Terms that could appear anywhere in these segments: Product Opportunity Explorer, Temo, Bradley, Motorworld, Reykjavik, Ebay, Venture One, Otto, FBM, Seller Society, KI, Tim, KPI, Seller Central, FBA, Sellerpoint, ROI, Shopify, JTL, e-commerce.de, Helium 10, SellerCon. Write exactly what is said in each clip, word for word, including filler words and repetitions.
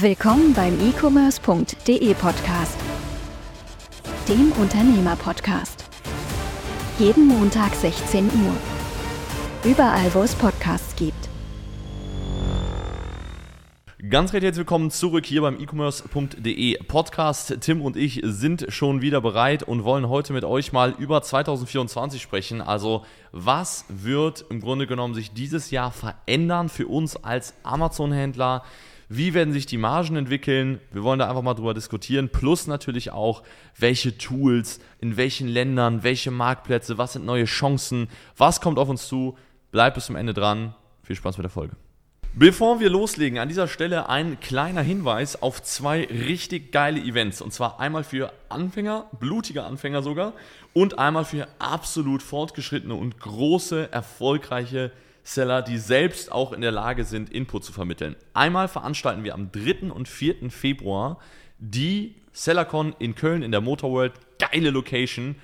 Willkommen beim e-commerce punkt de Podcast, dem Unternehmer-Podcast. Jeden Montag sechzehn Uhr. Überall, wo es Podcasts gibt. Ganz herzlich willkommen zurück hier beim e-commerce punkt de Podcast. Tim und ich sind schon wieder bereit und wollen heute mit euch mal über zwanzig vierundzwanzig sprechen. Also was wird im Grunde genommen sich dieses Jahr verändern für uns als Amazon-Händler? Wie werden sich die Margen entwickeln? Wir wollen da einfach mal drüber diskutieren. Plus natürlich auch, welche Tools, in welchen Ländern, welche Marktplätze, was sind neue Chancen, was kommt auf uns zu? Bleibt bis zum Ende dran. Viel Spaß mit der Folge. Bevor wir loslegen, an dieser Stelle ein kleiner Hinweis auf zwei richtig geile Events. Und zwar einmal für Anfänger, blutige Anfänger sogar, und einmal für absolut fortgeschrittene und große, erfolgreiche Seller, die selbst auch in der Lage sind, Input zu vermitteln. Einmal veranstalten wir am dritten und vierten Februar die SellerCon in Köln in der Motorworld. Geile Location.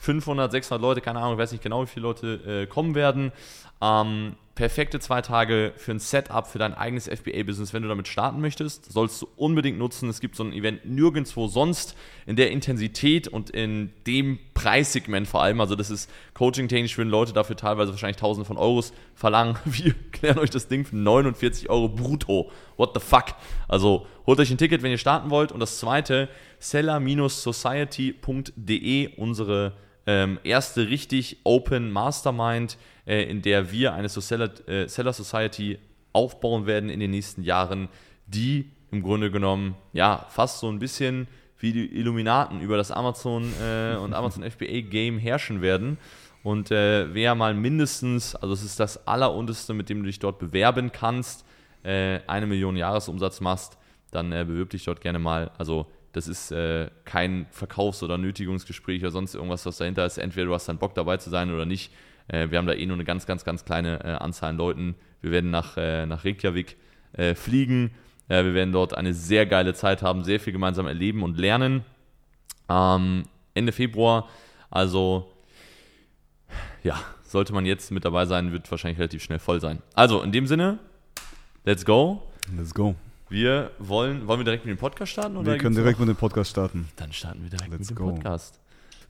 fünfhundert, sechshundert Leute, keine Ahnung, ich weiß nicht genau, wie viele Leute äh, kommen werden. Ähm, perfekte zwei Tage für ein Setup, für dein eigenes F B A-Business, wenn du damit starten möchtest. Sollst du unbedingt nutzen. Es gibt so ein Event nirgendwo sonst in der Intensität und in dem Preissegment vor allem. Also das ist coaching-technisch, wenn Leute dafür teilweise wahrscheinlich Tausende von Euros verlangen. Wir klären euch das Ding für neunundvierzig Euro brutto. What the fuck? Also holt euch ein Ticket, wenn ihr starten wollt. Und das zweite, seller Bindestrich society punkt de, unsere Ähm, erste richtig Open Mastermind, äh, in der wir eine so Seller, äh, Seller Society aufbauen werden in den nächsten Jahren, die im Grunde genommen ja fast so ein bisschen wie die Illuminaten über das Amazon äh, und Amazon F B A Game herrschen werden. Und äh, wer mal mindestens, also es ist das Allerunterste, mit dem du dich dort bewerben kannst, äh, eine Million Jahresumsatz machst, dann äh, bewirb dich dort gerne mal. Also das ist äh, kein Verkaufs- oder Nötigungsgespräch oder sonst irgendwas, was dahinter ist. Entweder du hast dann Bock dabei zu sein oder nicht. Äh, wir haben da eh nur eine ganz, ganz, ganz kleine äh, Anzahl an Leuten. Wir werden nach, äh, nach Reykjavik äh, fliegen. Äh, wir werden dort eine sehr geile Zeit haben, sehr viel gemeinsam erleben und lernen. Ähm, Ende Februar, also ja, sollte man jetzt mit dabei sein, wird wahrscheinlich relativ schnell voll sein. Also in dem Sinne, let's go. Let's go. Wir wollen, wollen wir direkt mit dem Podcast starten? Oder wir können direkt noch? mit dem Podcast starten. Dann starten wir direkt Let's mit dem go. Podcast.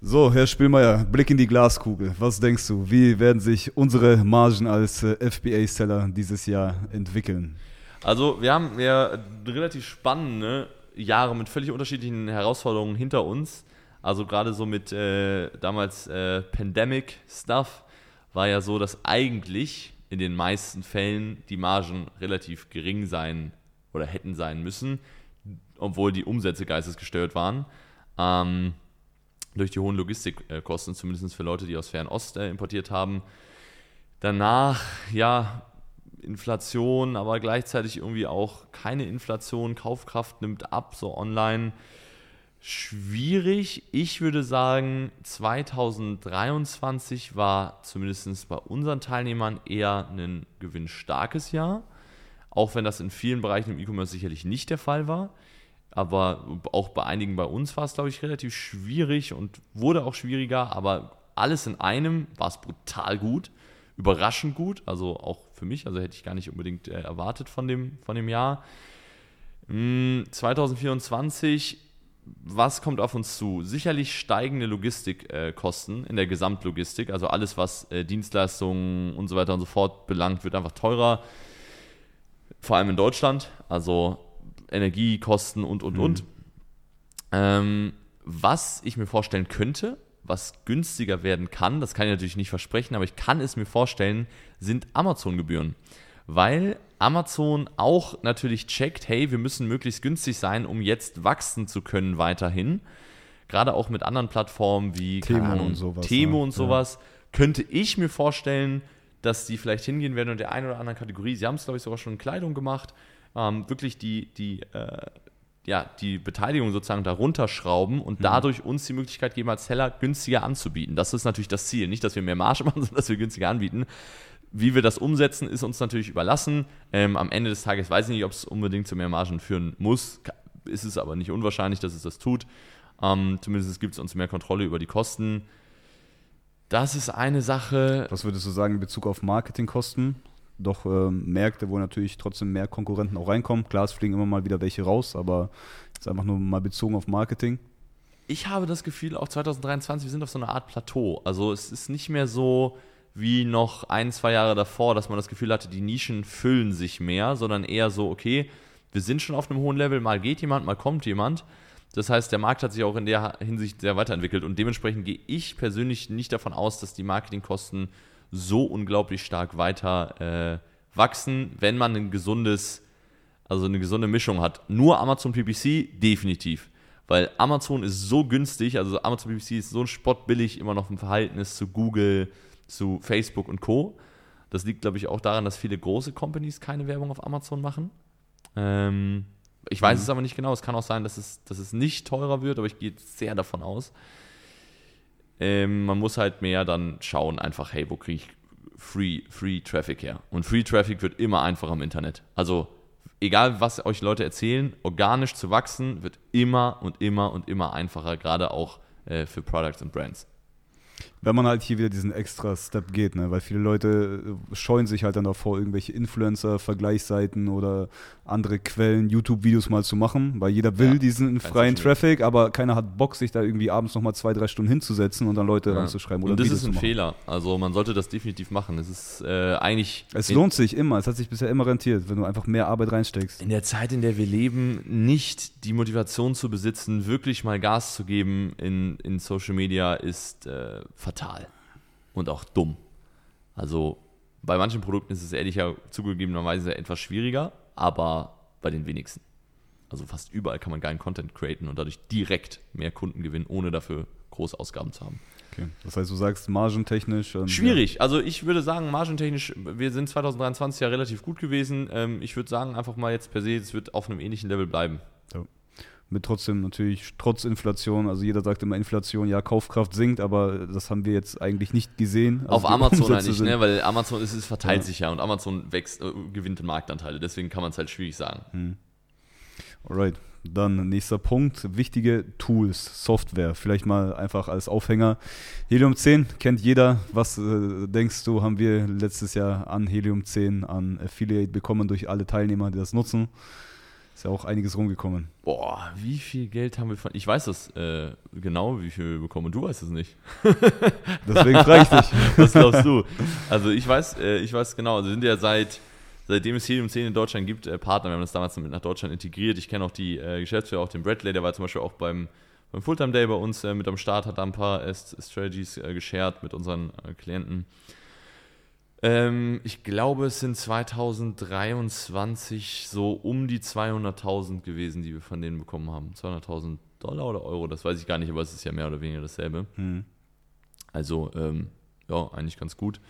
So, Herr Spielmeier, Blick in die Glaskugel. Was denkst du, wie werden sich unsere Margen als F B A-Seller dieses Jahr entwickeln? Also wir haben ja relativ spannende Jahre mit völlig unterschiedlichen Herausforderungen hinter uns. Also gerade so mit äh, damals äh, Pandemic-Stuff war ja so, dass eigentlich in den meisten Fällen die Margen relativ gering sein oder hätten sein müssen, obwohl die Umsätze geistesgestört waren. Ähm, durch die hohen Logistikkosten, zumindest für Leute, die aus Fernost äh, importiert haben. Danach, ja, Inflation, aber gleichzeitig irgendwie auch keine Inflation. Kaufkraft nimmt ab, so online. Schwierig. Ich würde sagen, zwanzig dreiundzwanzig war zumindest bei unseren Teilnehmern eher ein gewinnstarkes Jahr. Auch wenn das in vielen Bereichen im E-Commerce sicherlich nicht der Fall war. Aber auch bei einigen bei uns war es, glaube ich, relativ schwierig und wurde auch schwieriger. Aber alles in einem war es brutal gut, überraschend gut. Also auch für mich, also hätte ich gar nicht unbedingt äh, erwartet von dem, von dem Jahr. Hm, zwanzig vierundzwanzig, was kommt auf uns zu? Sicherlich steigende Logistikkosten äh, in der Gesamtlogistik. Also alles, was äh, Dienstleistungen und so weiter und so fort belangt, wird einfach teurer. Vor allem in Deutschland, also Energiekosten und, und, mhm. und. Ähm, was ich mir vorstellen könnte, was günstiger werden kann, das kann ich natürlich nicht versprechen, aber ich kann es mir vorstellen, sind Amazon-Gebühren. Weil Amazon auch natürlich checkt, hey, wir müssen möglichst günstig sein, um jetzt wachsen zu können weiterhin. Gerade auch mit anderen Plattformen wie Temo, Ahnung, und, sowas, Temo ja. und sowas, könnte ich mir vorstellen, dass die vielleicht hingehen werden und der einen oder anderen Kategorie, sie haben es, glaube ich, sogar schon in Kleidung gemacht, ähm, wirklich die, die, äh, ja, die Beteiligung sozusagen darunter schrauben und mhm. dadurch uns die Möglichkeit geben, als Seller günstiger anzubieten. Das ist natürlich das Ziel. Nicht, dass wir mehr Marge machen, sondern dass wir günstiger anbieten. Wie wir das umsetzen, ist uns natürlich überlassen. Ähm, am Ende des Tages weiß ich nicht, ob es unbedingt zu mehr Margen führen muss. Ist es aber nicht unwahrscheinlich, dass es das tut. Ähm, zumindest gibt es uns mehr Kontrolle über die Kosten. Das ist eine Sache. Was würdest du sagen in Bezug auf Marketingkosten? doch äh, Märkte, wo natürlich trotzdem mehr Konkurrenten auch reinkommen. Klar, es fliegen immer mal wieder welche raus, aber jetzt einfach nur mal bezogen auf Marketing. Ich habe das Gefühl, auch zwanzig dreiundzwanzig, wir sind auf so einer Art Plateau. Also es ist nicht mehr so wie noch ein, zwei Jahre davor, dass man das Gefühl hatte, die Nischen füllen sich mehr, sondern eher so, okay, wir sind schon auf einem hohen Level, mal geht jemand, mal kommt jemand. Das heißt, der Markt hat sich auch in der Hinsicht sehr weiterentwickelt und dementsprechend gehe ich persönlich nicht davon aus, dass die Marketingkosten so unglaublich stark weiter äh, wachsen, wenn man ein gesundes, also eine gesunde Mischung hat. Nur Amazon P P C definitiv. Weil Amazon ist so günstig, also Amazon P P C ist so spottbillig immer noch im Verhältnis zu Google, zu Facebook und Co. Das liegt, glaube ich, auch daran, dass viele große Companies keine Werbung auf Amazon machen. Ähm, ich weiß mhm. es aber nicht genau. Es kann auch sein, dass es, dass es nicht teurer wird, aber ich gehe sehr davon aus. Ähm, man muss halt mehr dann schauen, einfach, hey, wo kriege ich Free, Free Traffic her? Und Free Traffic wird immer einfacher im Internet. Also egal, was euch Leute erzählen, organisch zu wachsen wird immer und immer und immer einfacher, gerade auch äh, für Products und Brands. Wenn man halt hier wieder diesen extra Step geht, ne? Weil viele Leute scheuen sich halt dann davor, irgendwelche Influencer-Vergleichsseiten oder andere Quellen, YouTube-Videos mal zu machen, weil jeder will ja, diesen freien Traffic, aber keiner hat Bock, sich da irgendwie abends nochmal zwei, drei Stunden hinzusetzen und dann Leute ja. ranzuschreiben oder Videos zu machen. Und das ist ein Fehler, also man sollte das definitiv machen. Es ist äh, eigentlich... Es lohnt sich immer, es hat sich bisher immer rentiert, wenn du einfach mehr Arbeit reinsteckst. In der Zeit, in der wir leben, nicht die Motivation zu besitzen, wirklich mal Gas zu geben in, in Social Media ist äh, fatal und auch dumm. Also bei manchen Produkten ist es ehrlicher zugegebenerweise etwas schwieriger, aber bei den wenigsten. Also fast überall kann man geilen Content createn und dadurch direkt mehr Kunden gewinnen, ohne dafür große Ausgaben zu haben. Okay. Das heißt, du sagst margentechnisch... Ähm, Schwierig. Ja. Also ich würde sagen, margentechnisch, wir sind zwanzig dreiundzwanzig ja relativ gut gewesen. Ähm, ich würde sagen, einfach mal jetzt per se, es wird auf einem ähnlichen Level bleiben. Ja. Mit trotzdem natürlich, trotz Inflation, also jeder sagt immer Inflation, ja, Kaufkraft sinkt, aber das haben wir jetzt eigentlich nicht gesehen. Also auf Amazon eigentlich, ne? Weil Amazon ist es verteilt ja. sich ja und Amazon wächst, äh, gewinnt Marktanteile, deswegen kann man es halt schwierig sagen. Hm. Alright, dann nächster Punkt, wichtige Tools, Software, vielleicht mal einfach als Aufhänger. Helium zehn kennt jeder, was äh, denkst du, haben wir letztes Jahr an Helium zehn, an Affiliate bekommen durch alle Teilnehmer, die das nutzen? Ist ja auch einiges rumgekommen. Boah, wie viel Geld haben wir von... Ich weiß das äh, genau, wie viel wir bekommen und du weißt es nicht. Deswegen frage ich dich. Was glaubst du? Also ich weiß äh, ich weiß genau, also wir sind ja seit seitdem es Helium zehn in Deutschland gibt, äh, Partner, wir haben das damals mit nach Deutschland integriert. Ich kenne auch die äh, Geschäftsführer, auch den Bradley, der war zum Beispiel auch beim, beim Fulltime Day bei uns äh, mit am Start, hat da ein paar äh, Strategies äh, geshared mit unseren äh, Klienten. Ich glaube, es sind zwanzig dreiundzwanzig so um die zweihunderttausend gewesen, die wir von denen bekommen haben. zweihunderttausend Dollar oder Euro, das weiß ich gar nicht, aber es ist ja mehr oder weniger dasselbe. Hm. Also, ähm, ja, eigentlich ganz gut.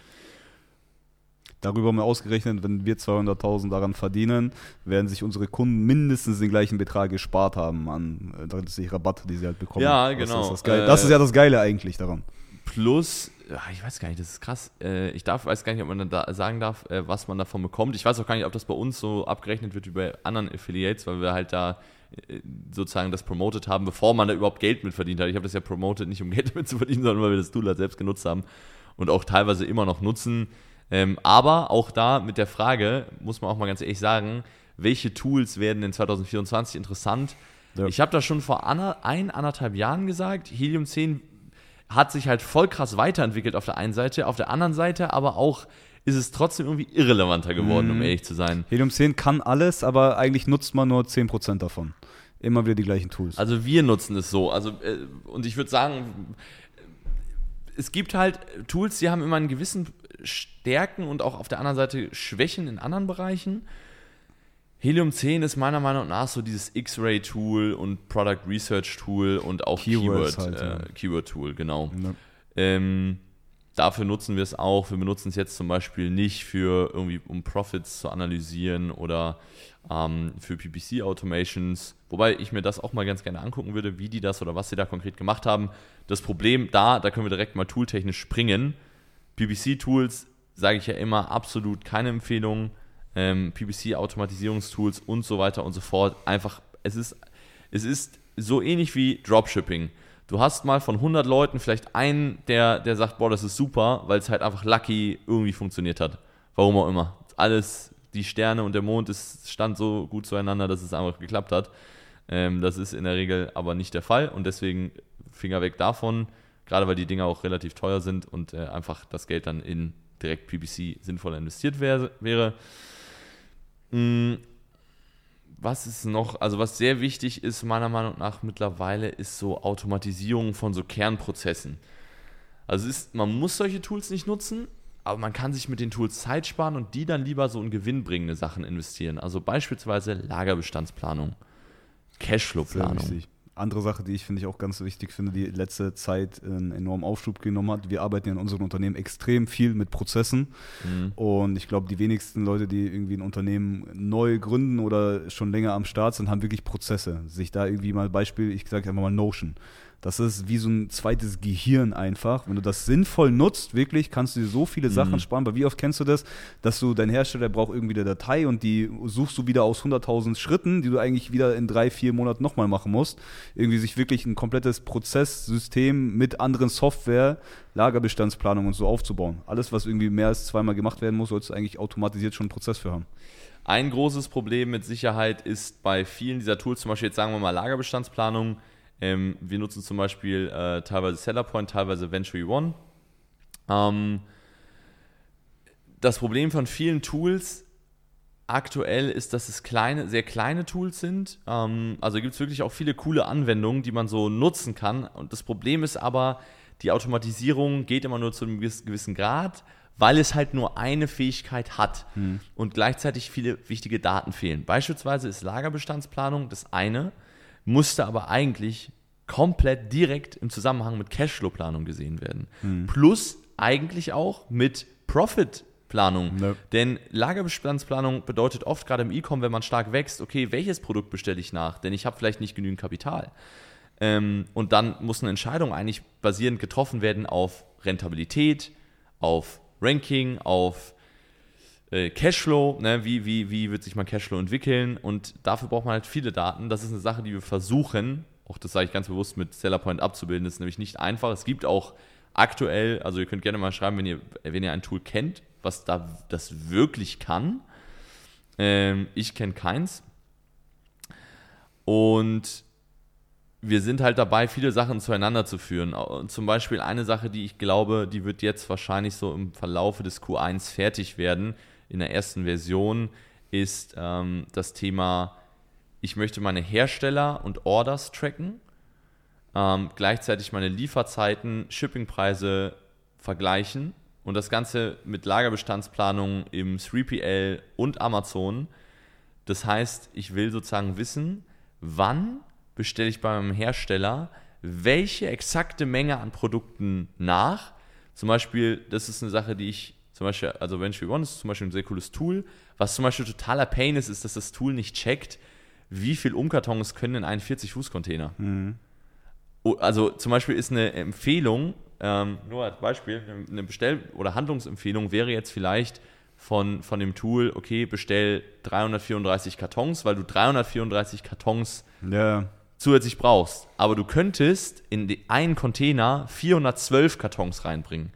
Darüber haben wir ausgerechnet, wenn wir zweihunderttausend daran verdienen, werden sich unsere Kunden mindestens den gleichen Betrag gespart haben an äh, Rabatte, die sie halt bekommen. Ja, genau. Das ist, das, Geile. Äh, das ist ja das Geile eigentlich daran. Plus, ich weiß gar nicht, das ist krass. Ich darf, weiß gar nicht, ob man da sagen darf, was man davon bekommt. Ich weiß auch gar nicht, ob das bei uns so abgerechnet wird wie bei anderen Affiliates, weil wir halt da sozusagen das promoted haben, bevor man da überhaupt Geld mit verdient hat. Ich habe das ja promoted, nicht um Geld mit zu verdienen, sondern weil wir das Tool halt selbst genutzt haben und auch teilweise immer noch nutzen. Aber auch da mit der Frage, muss man auch mal ganz ehrlich sagen, welche Tools werden in zwanzig vierundzwanzig interessant? Ja. Ich habe das schon vor ein, anderthalb Jahren gesagt, Helium zehn hat sich halt voll krass weiterentwickelt auf der einen Seite, auf der anderen Seite aber auch ist es trotzdem irgendwie irrelevanter geworden, um ehrlich zu sein. Helium zehn kann alles, aber eigentlich nutzt man nur zehn Prozent davon. Immer wieder die gleichen Tools. Also wir nutzen es so. Also, und ich würde sagen, es gibt halt Tools, die haben immer einen gewissen Stärken und auch auf der anderen Seite Schwächen in anderen Bereichen. Helium zehn ist meiner Meinung nach so dieses X-Ray-Tool und Product Research-Tool und auch Keyword, halt, äh, ja. Keyword-Tool, genau. Ja. Ähm, dafür nutzen wir es auch. Wir benutzen es jetzt zum Beispiel nicht für irgendwie, um Profits zu analysieren oder ähm, für P P C-Automations. Wobei ich mir das auch mal ganz gerne angucken würde, wie die das oder was sie da konkret gemacht haben. Das Problem da, da können wir direkt mal tooltechnisch springen. P P C-Tools, sage ich ja immer, absolut keine Empfehlung. P P C-Automatisierungstools und so weiter und so fort. Einfach, es ist, es ist so ähnlich wie Dropshipping. Du hast mal von hundert Leuten vielleicht einen, der, der sagt, boah, das ist super, weil es halt einfach lucky irgendwie funktioniert hat. Warum auch immer. alles, die Sterne und der Mond, es stand so gut zueinander, dass es einfach geklappt hat. Ähm, das ist in der Regel aber nicht der Fall und deswegen Finger weg davon, gerade weil die Dinger auch relativ teuer sind und äh, einfach das Geld dann in direkt P P C sinnvoller investiert wär, wäre. Mhm. Was ist noch, also was sehr wichtig ist meiner Meinung nach mittlerweile, ist so Automatisierung von so Kernprozessen. Also es ist, man muss solche Tools nicht nutzen, aber man kann sich mit den Tools Zeit sparen und die dann lieber so in gewinnbringende Sachen investieren. Also beispielsweise Lagerbestandsplanung, Cashflow-Planung. Andere Sache, die ich finde ich auch ganz wichtig finde, die letzte Zeit einen enormen Aufschub genommen hat. Wir arbeiten ja in unserem Unternehmen extrem viel mit Prozessen mhm. und ich glaube, die wenigsten Leute, die irgendwie ein Unternehmen neu gründen oder schon länger am Start sind, haben wirklich Prozesse. Sich da irgendwie mal Beispiel, ich sage einfach mal Notion. Das ist wie so ein zweites Gehirn einfach. Wenn du das sinnvoll nutzt, wirklich, kannst du dir so viele Sachen mhm. sparen. Weil wie oft kennst du das, dass du, dein Hersteller braucht irgendwie eine Datei und die suchst du wieder aus hunderttausend Schritten, die du eigentlich wieder in drei, vier Monaten nochmal machen musst. Irgendwie sich wirklich ein komplettes Prozesssystem mit anderen Software, Lagerbestandsplanung und so aufzubauen. Alles, was irgendwie mehr als zweimal gemacht werden muss, sollst du eigentlich automatisiert schon einen Prozess für haben. Ein großes Problem mit Sicherheit ist bei vielen dieser Tools, zum Beispiel jetzt sagen wir mal Lagerbestandsplanung, Ähm, wir nutzen zum Beispiel äh, teilweise Sellerpoint, teilweise Venture One. Ähm, das Problem von vielen Tools aktuell ist, dass es kleine, sehr kleine Tools sind. Ähm, also gibt es wirklich auch viele coole Anwendungen, die man so nutzen kann. Und das Problem ist aber, die Automatisierung geht immer nur zu einem gewissen Grad, weil es halt nur eine Fähigkeit hat hm. und gleichzeitig viele wichtige Daten fehlen. Beispielsweise ist Lagerbestandsplanung das eine, musste aber eigentlich komplett direkt im Zusammenhang mit Cashflow-Planung gesehen werden. Mhm. Plus eigentlich auch mit Profit-Planung. Ja. Denn Lagerbestandsplanung bedeutet oft, gerade im E-Com, wenn man stark wächst, okay, welches Produkt bestelle ich nach? Denn ich habe vielleicht nicht genügend Kapital. Ähm, und dann muss eine Entscheidung eigentlich basierend getroffen werden auf Rentabilität, auf Ranking, auf Cashflow, ne, wie, wie, wie wird sich mein Cashflow entwickeln, und dafür braucht man halt viele Daten. Das ist eine Sache, die wir versuchen, auch das sage ich ganz bewusst, mit Sellerpoint abzubilden. Das ist nämlich nicht einfach. Es gibt auch aktuell, also ihr könnt gerne mal schreiben, wenn ihr, wenn ihr ein Tool kennt, was da das wirklich kann. Ähm, ich kenne keins. Und wir sind halt dabei, viele Sachen zueinander zu führen. Zum Beispiel eine Sache, die ich glaube, die wird jetzt wahrscheinlich so im Verlaufe des Q eins fertig werden, in der ersten Version, ist ähm, das Thema, ich möchte meine Hersteller und Orders tracken, ähm, gleichzeitig meine Lieferzeiten, Shippingpreise vergleichen und das Ganze mit Lagerbestandsplanung im drei P L und Amazon. Das heißt, ich will sozusagen wissen, wann bestelle ich bei meinem Hersteller welche exakte Menge an Produkten nach. Zum Beispiel, das ist eine Sache, die ich Zum Beispiel, also Venture One ist zum Beispiel ein sehr cooles Tool. Was zum Beispiel totaler Pain ist, ist, dass das Tool nicht checkt, wie viel Umkartons können in einen vierzig Fuß Container. Mhm. Also zum Beispiel ist eine Empfehlung, ähm, nur als Beispiel, eine Bestell- oder Handlungsempfehlung wäre jetzt vielleicht von, von dem Tool, okay, bestell dreihundertvierunddreißig Kartons, weil du dreihundertvierunddreißig Kartons ja. zusätzlich brauchst. Aber du könntest in einen Container vierhundertzwölf Kartons reinbringen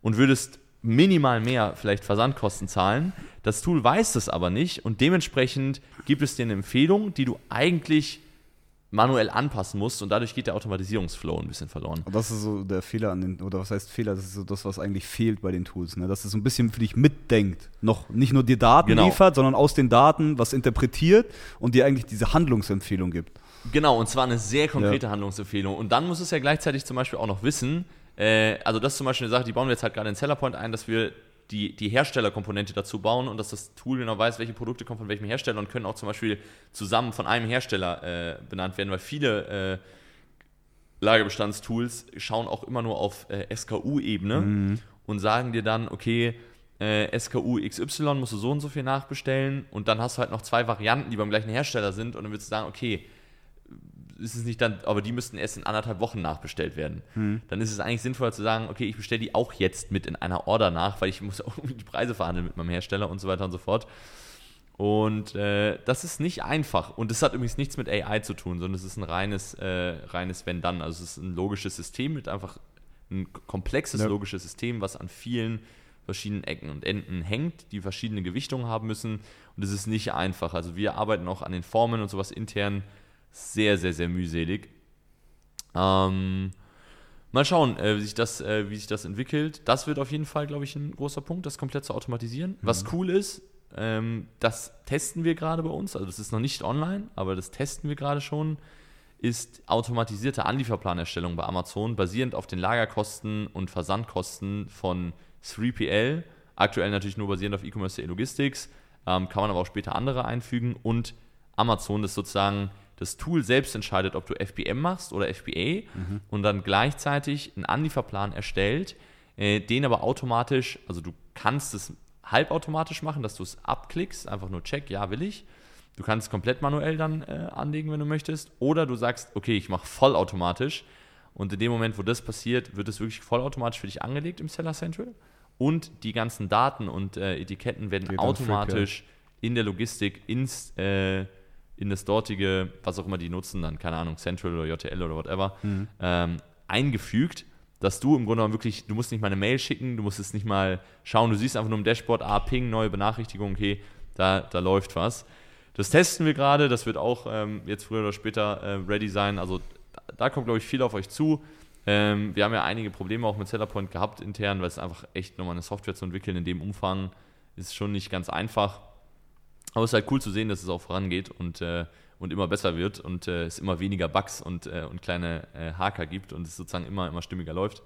und würdest minimal mehr vielleicht Versandkosten zahlen. Das Tool weiß das aber nicht und dementsprechend gibt es dir eine Empfehlung, die du eigentlich manuell anpassen musst, und dadurch geht der Automatisierungsflow ein bisschen verloren. Und das ist so der Fehler an den, oder was heißt Fehler, das ist so das, was eigentlich fehlt bei den Tools, ne? Dass es so ein bisschen für dich mitdenkt, noch nicht nur dir Daten genau. liefert, sondern aus den Daten was interpretiert und dir eigentlich diese Handlungsempfehlung gibt. Genau, und zwar eine sehr konkrete ja. Handlungsempfehlung, und dann muss es ja gleichzeitig zum Beispiel auch noch wissen, also das ist zum Beispiel eine Sache, die bauen wir jetzt halt gerade in Sellerpoint ein, dass wir die, die Herstellerkomponente dazu bauen und dass das Tool genau weiß, welche Produkte kommen von welchem Hersteller und können auch zum Beispiel zusammen von einem Hersteller äh, benannt werden, weil viele äh, Lagerbestandstools schauen auch immer nur auf äh, S K U-Ebene mhm. und sagen dir dann, okay, äh, S K U X Y musst du so und so viel nachbestellen, und dann hast du halt noch zwei Varianten, die beim gleichen Hersteller sind, und dann würdest du sagen, okay, ist es nicht dann, aber die müssten erst in anderthalb Wochen nachbestellt werden. Hm. Dann ist es eigentlich sinnvoller zu sagen, okay, ich bestelle die auch jetzt mit in einer Order nach, weil ich muss auch die Preise verhandeln mit meinem Hersteller und so weiter und so fort. Und äh, das ist nicht einfach. Und das hat übrigens nichts mit A I zu tun, sondern es ist ein reines, äh, reines Wenn-Dann. Also es ist ein logisches System mit einfach ein komplexes ja. logisches System, was an vielen verschiedenen Ecken und Enden hängt, die verschiedene Gewichtungen haben müssen, und es ist nicht einfach. Also wir arbeiten auch an den Formen und sowas intern sehr, sehr, sehr mühselig. Ähm, mal schauen, äh, wie sich das, äh, wie sich das entwickelt. Das wird auf jeden Fall, glaube ich, ein großer Punkt, das komplett zu automatisieren. Mhm. Was cool ist, ähm, das testen wir gerade bei uns, also das ist noch nicht online, aber das testen wir gerade schon, ist automatisierte Anlieferplanerstellung bei Amazon, basierend auf den Lagerkosten und Versandkosten von drei P L, aktuell natürlich nur basierend auf e-commerce.de Logistics, ähm, kann man aber auch später andere einfügen, und Amazon, das sozusagen das Tool selbst entscheidet, ob du F B M machst oder F B A, mhm. und dann gleichzeitig einen Anlieferplan erstellt, äh, den aber automatisch, also du kannst es halbautomatisch machen, dass du es abklickst, einfach nur check, ja, will ich. Du kannst es komplett manuell dann äh, anlegen, wenn du möchtest, oder du sagst, okay, ich mache vollautomatisch, und in dem Moment, wo das passiert, wird es wirklich vollautomatisch für dich angelegt im Seller Central, und die ganzen Daten und äh, Etiketten werden Geht automatisch fit, ja. in der Logistik ins äh, in das dortige, was auch immer die nutzen, dann, keine Ahnung, Central oder J T L oder whatever, mhm. ähm, eingefügt, dass du im Grunde genommen wirklich, du musst nicht mal eine Mail schicken, du musst es nicht mal schauen, du siehst einfach nur im Dashboard, ah, Ping, neue Benachrichtigung, okay, da, da läuft was. Das testen wir gerade, das wird auch ähm, jetzt früher oder später äh, ready sein, also da kommt, glaube ich, viel auf euch zu. Ähm, wir haben ja einige Probleme auch mit Sellerpoint gehabt intern, weil es einfach echt nochmal eine Software zu entwickeln in dem Umfang ist schon nicht ganz einfach. Aber es ist halt cool zu sehen, dass es auch vorangeht und, äh, und immer besser wird und äh, es immer weniger Bugs und, äh, und kleine äh, Haker gibt und es sozusagen immer, immer stimmiger läuft.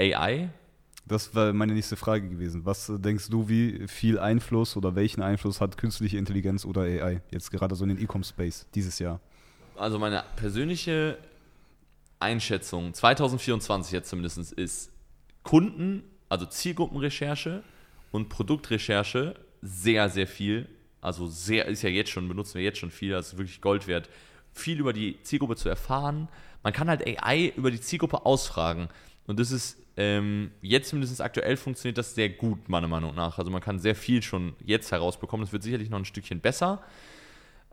A I? Das war meine nächste Frage gewesen. Was denkst du, wie viel Einfluss oder welchen Einfluss hat künstliche Intelligenz oder A I jetzt gerade so in den E-Com-Space dieses Jahr? Also meine persönliche Einschätzung zwanzig vierundzwanzig jetzt zumindest ist Kunden, also Zielgruppenrecherche und Produktrecherche sehr, sehr viel. Also sehr, ist ja jetzt schon, benutzen wir jetzt schon viel, das ist wirklich Gold wert, viel über die Zielgruppe zu erfahren. Man kann halt A I über die Zielgruppe ausfragen, und das ist ähm, jetzt zumindest aktuell funktioniert das sehr gut, meiner Meinung nach. Also man kann sehr viel schon jetzt herausbekommen, das wird sicherlich noch ein Stückchen besser.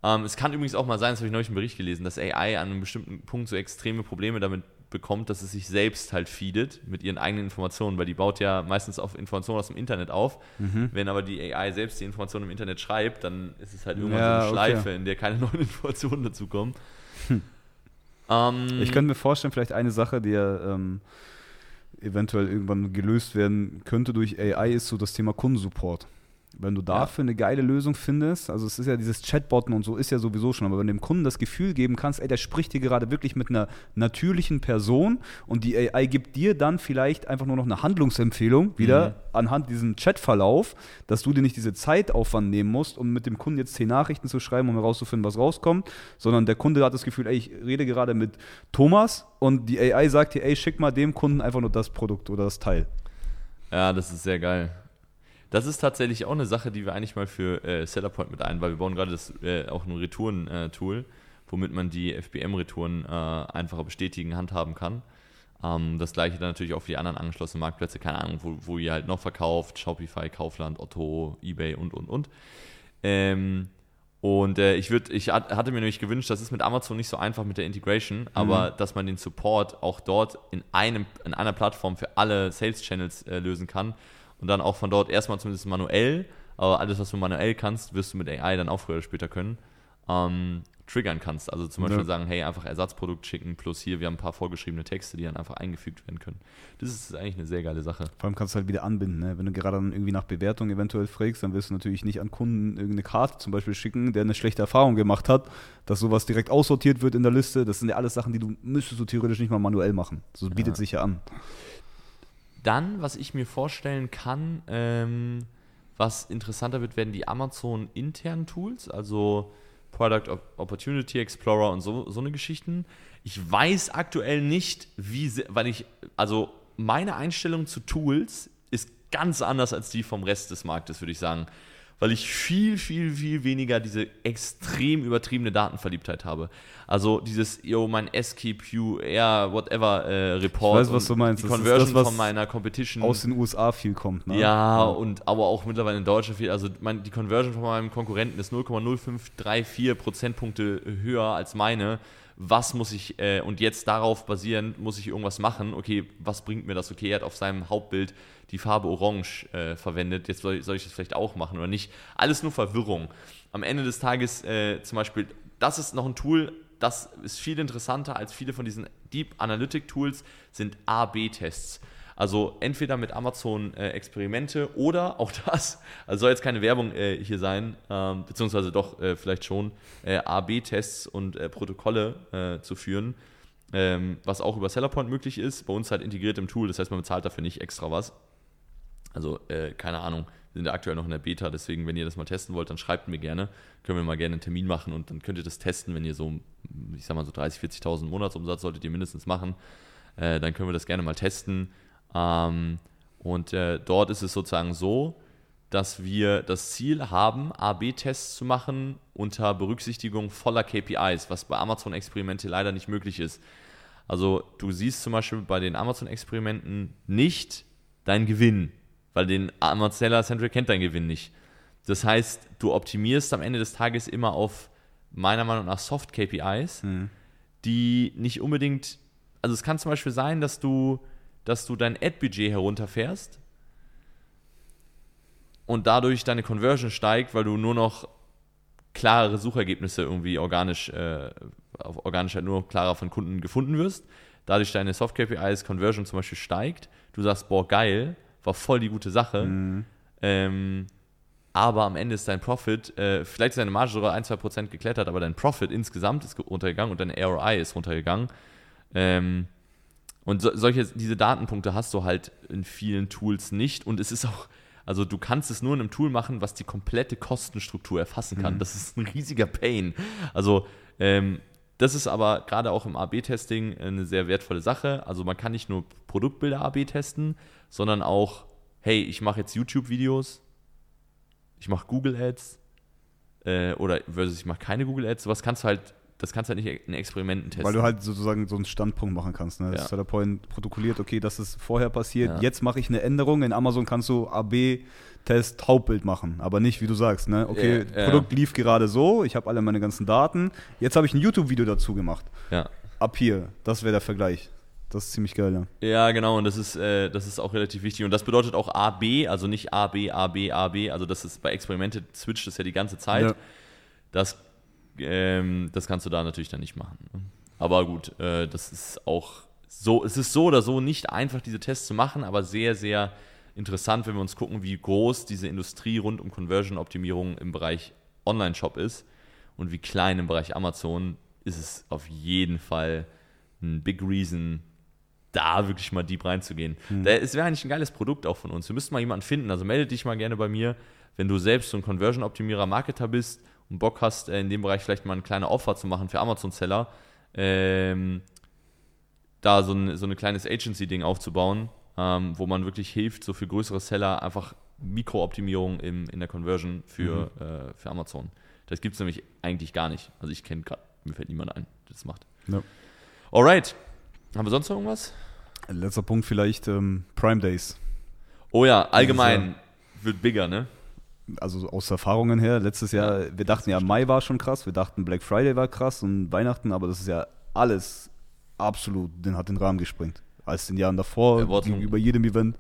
Ähm, es kann übrigens auch mal sein, das habe ich neulich einen Bericht gelesen, dass A I an einem bestimmten Punkt so extreme Probleme damit bekommt, dass es sich selbst halt feedet mit ihren eigenen Informationen, weil die baut ja meistens auf Informationen aus dem Internet auf. Mhm. Wenn aber die A I selbst die Informationen im Internet schreibt, dann ist es halt irgendwann ja, so eine Schleife, okay. in der keine neuen Informationen dazukommen. Hm. Ähm, ich könnte mir vorstellen, vielleicht eine Sache, die ja ähm, eventuell irgendwann gelöst werden könnte durch A I, ist so das Thema Kundensupport. Wenn du dafür ja. eine geile Lösung findest, also es ist ja dieses Chatbotten und so, ist ja sowieso schon, aber wenn du dem Kunden das Gefühl geben kannst, ey, der spricht dir gerade wirklich mit einer natürlichen Person, und die A I gibt dir dann vielleicht einfach nur noch eine Handlungsempfehlung, wieder mhm. anhand diesem Chatverlauf, dass du dir nicht diese Zeitaufwand nehmen musst, um mit dem Kunden jetzt zehn Nachrichten zu schreiben, um herauszufinden, was rauskommt, sondern der Kunde hat das Gefühl, ey, ich rede gerade mit Thomas, und die A I sagt dir, ey, schick mal dem Kunden einfach nur das Produkt oder das Teil. Ja, das ist sehr geil. Das ist tatsächlich auch eine Sache, die wir eigentlich mal für äh, Sellerpoint mit ein, weil wir bauen gerade das, äh, auch ein Retouren-Tool, äh, womit man die F B M-Retouren äh, einfacher bestätigen, handhaben kann. Ähm, das gleiche dann natürlich auch für die anderen angeschlossenen Marktplätze, keine Ahnung, wo, wo ihr halt noch verkauft, Shopify, Kaufland, Otto, Ebay und, und, und. Ähm, und äh, ich, würd, ich hatte mir nämlich gewünscht, das ist mit Amazon nicht so einfach mit der Integration, aber mhm. dass man den Support auch dort in, einem, in einer Plattform für alle Sales-Channels äh, lösen kann. Und dann auch von dort erstmal zumindest manuell, aber alles, was du manuell kannst, wirst du mit A I dann auch früher oder später können, ähm, triggern kannst. Also zum Beispiel ja. sagen, hey, einfach Ersatzprodukt schicken, plus hier, wir haben ein paar vorgeschriebene Texte, die dann einfach eingefügt werden können. Das ist eigentlich eine sehr geile Sache. Vor allem kannst du halt wieder anbinden, ne? Wenn du gerade dann irgendwie nach Bewertung eventuell fragst, dann wirst du natürlich nicht an Kunden irgendeine Karte zum Beispiel schicken, der eine schlechte Erfahrung gemacht hat, dass sowas direkt aussortiert wird in der Liste. Das sind ja alles Sachen, die du müsstest du theoretisch nicht mal manuell machen. So bietet ja. sich ja an. Dann, was ich mir vorstellen kann, ähm, was interessanter wird, werden die Amazon-internen Tools, also Product Opportunity Explorer und so, so eine Geschichten. Ich weiß aktuell nicht, wie, weil ich, also meine Einstellung zu Tools ist ganz anders als die vom Rest des Marktes, würde ich sagen, weil ich viel, viel, viel weniger diese extrem übertriebene Datenverliebtheit habe. Also dieses, yo, mein S K Q R, whatever, äh, Report. Ich weiß, was du meinst. Die Conversion das, von meiner Competition. Aus den U S A viel kommt, ne? Ja, und aber auch mittlerweile in Deutschland viel. Also mein, die Conversion von meinem Konkurrenten ist null Komma null fünf drei vier Prozentpunkte höher als meine. was muss ich, äh, und jetzt darauf basierend muss ich irgendwas machen, okay, was bringt mir das, okay, er hat auf seinem Hauptbild die Farbe Orange äh, verwendet, jetzt soll, soll ich das vielleicht auch machen oder nicht, alles nur Verwirrung. Am Ende des Tages äh, zum Beispiel, das ist noch ein Tool, das ist viel interessanter als viele von diesen Deep Analytic Tools, sind A B Tests. Also entweder mit Amazon äh, Experimente oder auch das, also soll jetzt keine Werbung äh, hier sein, ähm, beziehungsweise doch äh, vielleicht schon, äh, A B Tests und äh, Protokolle äh, zu führen, ähm, was auch über Sellerpoint möglich ist. Bei uns halt integriert im Tool, das heißt, man bezahlt dafür nicht extra was. Also äh, keine Ahnung, wir sind ja aktuell noch in der Beta, deswegen, wenn ihr das mal testen wollt, dann schreibt mir gerne, können wir mal gerne einen Termin machen und dann könnt ihr das testen, wenn ihr so, ich sag mal so dreißig, vierzigtausend Monatsumsatz solltet ihr mindestens machen, äh, dann können wir das gerne mal testen. Ähm, und äh, dort ist es sozusagen so, dass wir das Ziel haben, A B Tests zu machen unter Berücksichtigung voller K P Is, was bei Amazon-Experimenten leider nicht möglich ist. Also du siehst zum Beispiel bei den Amazon-Experimenten nicht deinen Gewinn, weil den Amazon Seller Central kennt deinen Gewinn nicht. Das heißt, du optimierst am Ende des Tages immer auf, meiner Meinung nach, Soft-K P Is, mhm. die nicht unbedingt, also es kann zum Beispiel sein, dass du dass du dein Ad-Budget herunterfährst und dadurch deine Conversion steigt, weil du nur noch klarere Suchergebnisse irgendwie organisch, äh, auf organisch halt nur klarer von Kunden gefunden wirst. Dadurch deine Soft-K P Is, Conversion zum Beispiel steigt. Du sagst, boah, geil, war voll die gute Sache. Mhm. Ähm, aber am Ende ist dein Profit, äh, vielleicht ist deine Marge sogar ein bis zwei Prozent geklettert, aber dein Profit insgesamt ist runtergegangen und dein R O I ist runtergegangen. Ähm, Und solche, diese Datenpunkte hast du halt in vielen Tools nicht. Und es ist auch, also du kannst es nur in einem Tool machen, was die komplette Kostenstruktur erfassen kann. Mhm. Das ist ein riesiger Pain. Also ähm, das ist aber gerade auch im A B Testing eine sehr wertvolle Sache. Also man kann nicht nur Produktbilder A B testen, sondern auch, hey, ich mache jetzt YouTube-Videos, ich mache Google-Ads äh, oder versus ich mache keine Google-Ads. Sowas kannst du halt Das kannst du halt nicht in Experimenten testen. Weil du halt sozusagen so einen Standpunkt machen kannst. Ne? Ja. Sellerpoint protokolliert, okay, das ist vorher passiert, ja. Jetzt mache ich eine Änderung. In Amazon kannst du A B Test Hauptbild machen, aber nicht, wie du sagst, ne? Okay, ja, ja. Produkt lief gerade so, ich habe alle meine ganzen Daten, jetzt habe ich ein YouTube-Video dazu gemacht. Ja. Ab hier, das wäre der Vergleich. Das ist ziemlich geil, ja. Ja, genau, und das ist, äh, das ist auch relativ wichtig. Und das bedeutet auch A B, also nicht A B, A B, A B, also das ist bei Experimente switcht das ja die ganze Zeit. Ja. Das Das kannst du da natürlich dann nicht machen. Aber gut, das ist auch so, es ist so oder so nicht einfach, diese Tests zu machen, aber sehr, sehr interessant, wenn wir uns gucken, wie groß diese Industrie rund um Conversion-Optimierung im Bereich Online-Shop ist und wie klein im Bereich Amazon ist es auf jeden Fall ein Big Reason, da wirklich mal deep reinzugehen. Hm. Es wäre eigentlich ein geiles Produkt auch von uns. Wir müssten mal jemanden finden, also melde dich mal gerne bei mir, wenn du selbst so ein Conversion-Optimierer-Marketer bist und Bock hast, in dem Bereich vielleicht mal eine kleine Offer zu machen für Amazon-Seller, ähm, da so ein so ein kleines Agency-Ding aufzubauen, ähm, wo man wirklich hilft, so für größere Seller einfach Mikrooptimierung im, in der Conversion für, mhm. äh, für Amazon. Das gibt es nämlich eigentlich gar nicht. Also ich kenne gerade, mir fällt niemand ein, der das macht. No. Alright, haben wir sonst noch irgendwas? Letzter Punkt vielleicht, ähm, Prime Days. Oh ja, allgemein ja, wird bigger, ne? Also aus Erfahrungen her, letztes Jahr, wir dachten ja, Mai war schon krass, wir dachten Black Friday war krass und Weihnachten, aber das ist ja alles absolut, den hat den Rahmen gesprengt. Als in den Jahren davor, gegenüber jedem Event,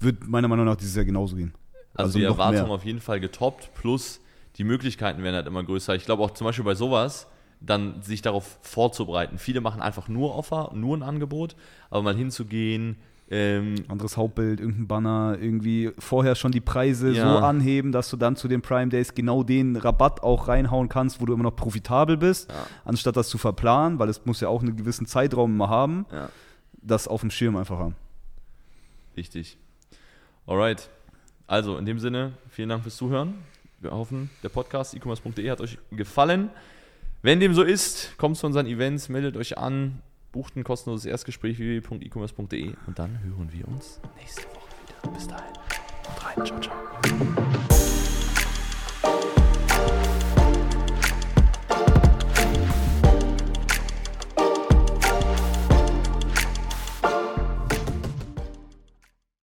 wird meiner Meinung nach dieses Jahr genauso gehen. Also, also die Erwartungen auf jeden Fall getoppt, plus die Möglichkeiten werden halt immer größer. Ich glaube auch zum Beispiel bei sowas, dann sich darauf vorzubereiten. Viele machen einfach nur Offer, nur ein Angebot, aber mal hinzugehen, Ähm, anderes Hauptbild, irgendein Banner, irgendwie vorher schon die Preise ja. so anheben, dass du dann zu den Prime Days genau den Rabatt auch reinhauen kannst, wo du immer noch profitabel bist, ja. anstatt das zu verplanen, weil es muss ja auch einen gewissen Zeitraum immer haben, ja. das auf dem Schirm einfach haben. Richtig. Alright. Also in dem Sinne, vielen Dank fürs Zuhören. Wir hoffen, der Podcast e-commerce punkt de hat euch gefallen. Wenn dem so ist, kommt zu unseren Events, meldet euch an. Bucht ein kostenloses Erstgespräch w w w punkt e commerce punkt de und dann hören wir uns nächste Woche wieder. Bis dahin. Und rein. Ciao, ciao.